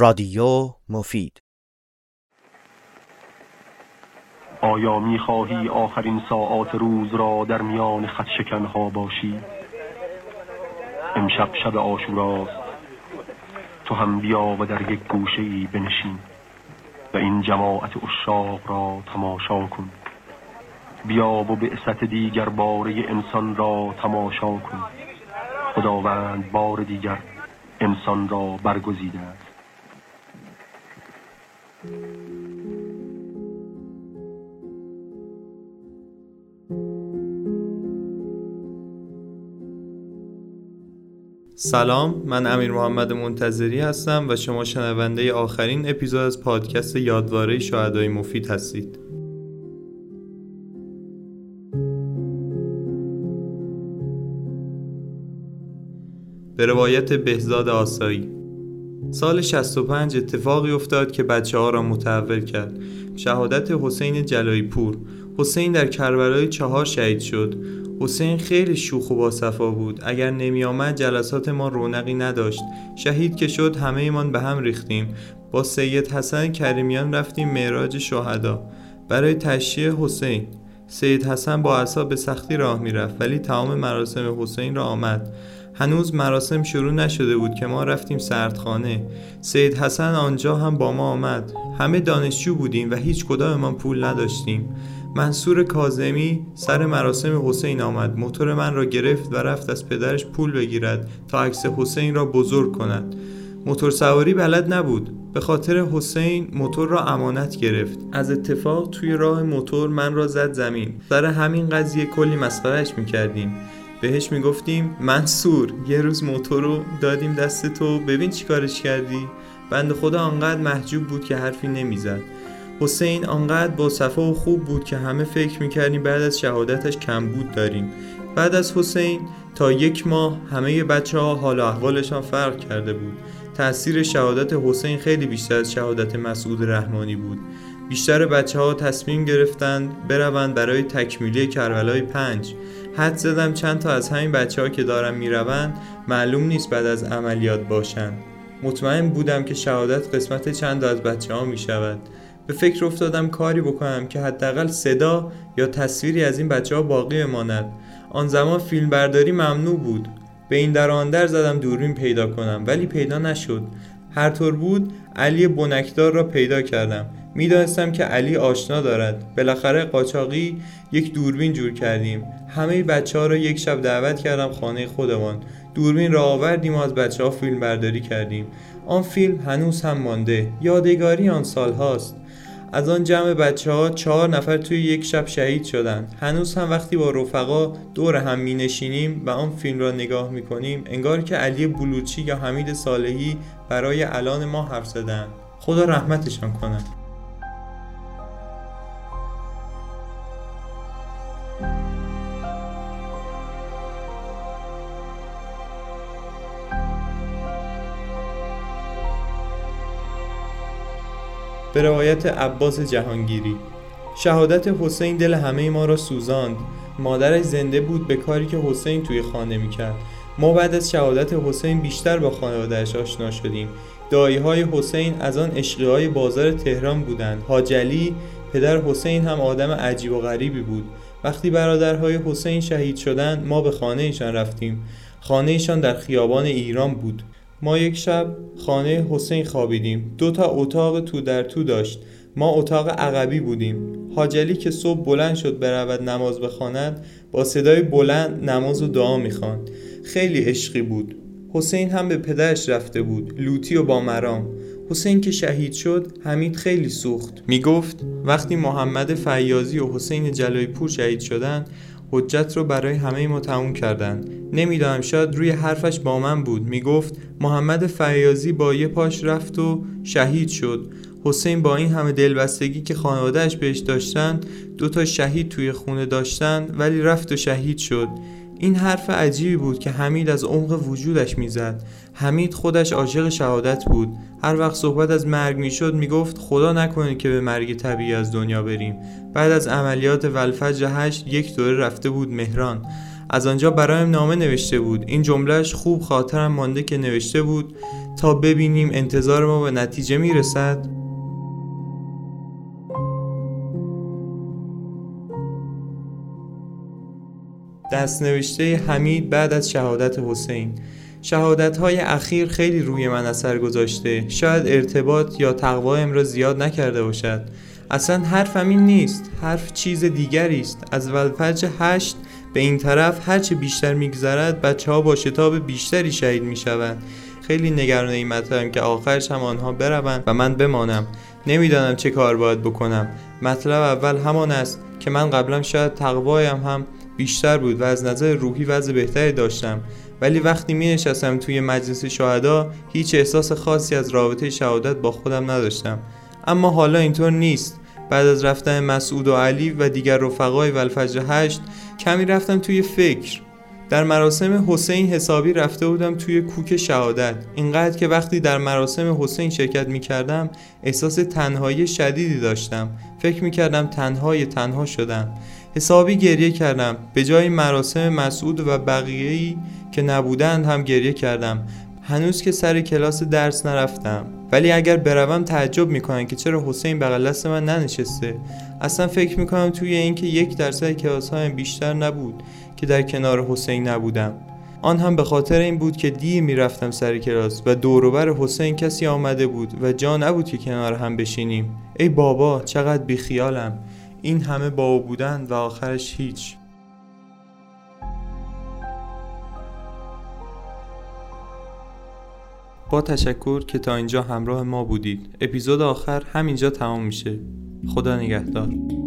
رادیو مفید. آیا می‌خواهی آخرین ساعات روز را در میان خط شکنها باشی؟ امشب شب عاشوراست، تو هم بیا و در یک گوشه‌ای بنشین و این جماعت عشاق را تماشا کن. بیا و بعثت دیگر باره انسان را تماشا کن. خداوند بار دیگر انسان را برگزیده است. سلام، من امیر محمد منتظری هستم و شما شنونده آخرین اپیزود از پادکست یادواره شهدای مفید هستید. به روایت بهزاد آسایی، سال 65 اتفاقی افتاد که بچه ها را متحول کرد. شهادت حسین جلایپور. حسین در کربلای 4 شهید شد. حسین خیلی شوخ و باصفا بود. اگر نمی آمد جلسات ما رونقی نداشت. شهید که شد همه ایمان به هم ریختیم. با سید حسن کریمیان رفتیم معراج شهدا برای تشییع حسین. سید حسن با عصا به سختی راه می رفت ولی تمام مراسم حسین را آمد. هنوز مراسم شروع نشده بود که ما رفتیم سردخانه. سید حسن آنجا هم با ما آمد. همه دانشجو بودیم و هیچ کداممان پول نداشتیم. منصور کاظمی سر مراسم حسین آمد. موتور من را گرفت و رفت از پدرش پول بگیرد تا عکس حسین را بزرگ کند. موتور سواری بلد نبود. به خاطر حسین موتور را امانت گرفت. از اتفاق توی راه موتور من را زد زمین. سر همین قضیه کلی مسخرهش می‌کردیم. بهش میگفتیم منصور یه روز موتور رو دادیم دست تو، ببین چی کارش کردی. بنده خدا آنقدر محجوب بود که حرفی نمیزد. حسین آنقدر با صفا و خوب بود که همه فکر میکردیم بعد از شهادتش کمبود داریم. بعد از حسین تا 1 ماه همه بچه ها حال و احوالشان فرق کرده بود. تأثیر شهادت حسین خیلی بیشتر از شهادت مسعود رحمانی بود. بیشتر بچه ها تصمیم گرفتند بروند برای تکمیلی کربلای 5. حد زدم چند تا از همین بچه ها که دارن میروند معلوم نیست بعد از عملیات باشن. مطمئن بودم که شهادت قسمت چند تا از بچه ها می شود. به فکر افتادم کاری بکنم که حداقل صدا یا تصویری از این بچه ها باقی بماند. آن زمان فیلم برداری ممنوع بود. به این در آن در زدم دوربین پیدا کنم ولی پیدا نشد. هر طور بود علی بنکدار را پیدا کردم. میدانستم که علی آشنا دارد. بالاخره قاچاقی یک دوربین جور کردیم. همه بچه ها را یک شب دعوت کردم خانه خودمان. دوربین را آوردیم و از بچه ها فیلم برداری کردیم. آن فیلم هنوز هم مانده. یادگاری آن سال هاست. از آن جمع بچه ها 4 نفر توی یک شب شهید شدند. هنوز هم وقتی با رفقا دور هم می نشینیم و آن فیلم را نگاه می کنیم انگار که علی بلوچی یا حمید صالحی برای الان ما حرف زدند. خدا رحمتشان کند. به روایت عباس جهانگیری، شهادت حسین دل همه ما را سوزاند. مادرش زنده بود به کاری که حسین توی خانه میکرد. ما بعد از شهادت حسین بیشتر با خانواده‌اش آشنا شدیم. دایی‌های حسین از آن اشقیای بازار تهران بودند. حاج علی پدر حسین هم آدم عجیب و غریبی بود. وقتی برادرهای حسین شهید شدند ما به خانه ایشان رفتیم. خانه ایشان در خیابان ایران بود. ما یک شب خانه حسین خوابیدیم. 2 تا اتاق تو در تو داشت. ما اتاق عقبی بودیم. حاج علی که صبح بلند شد برود نماز بخواند با صدای بلند نماز و دعا میخواند. خیلی عشقی بود. حسین هم به پدرش رفته بود، لوتی و با مرام. حسین که شهید شد حمید خیلی سوخت. میگفت وقتی محمد فیاضی و حسین جلایپور شهید شدند حجت رو برای همه ما تموم کردن. نمیدونم شاید روی حرفش با من بود. میگفت محمد فیاضی با یه پاش رفت و شهید شد. حسین با این همه دلبستگی که خانوادهش بهش داشتن، 2 تا شهید توی خونه داشتن ولی رفت و شهید شد. این حرف عجیبی بود که حمید از عمق وجودش میزد. حمید خودش عاشق شهادت بود. هر وقت صحبت از مرگ میشد میگفت خدا نکنه که به مرگ طبیعی از دنیا بریم. بعد از عملیات ولفجر 8 یک دوره رفته بود مهران. از آنجا برایم نامه نوشته بود. این جملهش خوب خاطرم مانده که نوشته بود تا ببینیم انتظار ما به نتیجه میرسد. دست نوشته حمید بعد از شهادت حسین. شهادت‌های اخیر خیلی روی من اثر گذاشته. شاید ارتباط یا تقوایم را زیاد نکرده باشد. اصلا حرفم این نیست. حرف چیز دیگری است. از ولفجر 8 به این طرف هرچه بیشتر می‌گذرد بچه‌ها با شتاب بیشتری شهید می‌شوند. خیلی نگران این مطلبم که آخرش هم آنها بروند و من بمانم. نمی‌دانم چه کار باید بکنم. مطلب اول همان است که من قبلا شاید تقوایم هم بیشتر بود و از نظر روحی وضع بهتری داشتم، ولی وقتی می نشستم توی مجلس شهدا هیچ احساس خاصی از رابطه شهادت با خودم نداشتم. اما حالا اینطور نیست. بعد از رفتن مسعود و علی و دیگر رفقای والفجر 8 کمی رفتم توی فکر. در مراسم حسین حسابی رفته بودم توی کوک شهادت. اینقدر که وقتی در مراسم حسین شرکت می کردم احساس تنهایی شدیدی داشتم. فکر می کردم تنها شدم. حسابی گریه کردم. به جای مراسم مسعود و بقیه‌ای که نبودند هم گریه کردم. هنوز که سر کلاس درس نرفتم، ولی اگر بروم تعجب میکنن که چرا حسین بغل دست من ننشسته. اصلا فکر میکنم توی این که 1% کلاس‌هایم بیشتر نبود که در کنار حسین نبودم. آن هم به خاطر این بود که دیر میرفتم سر کلاس و دور و بر حسین کسی آمده بود و جا نبود که کنار هم بشینیم. ای بابا چقدر بیخیالم. این همه با بودن و آخرش هیچ. با تشکر که تا اینجا همراه ما بودید. اپیزود آخر همینجا تمام میشه. خدا نگهدار.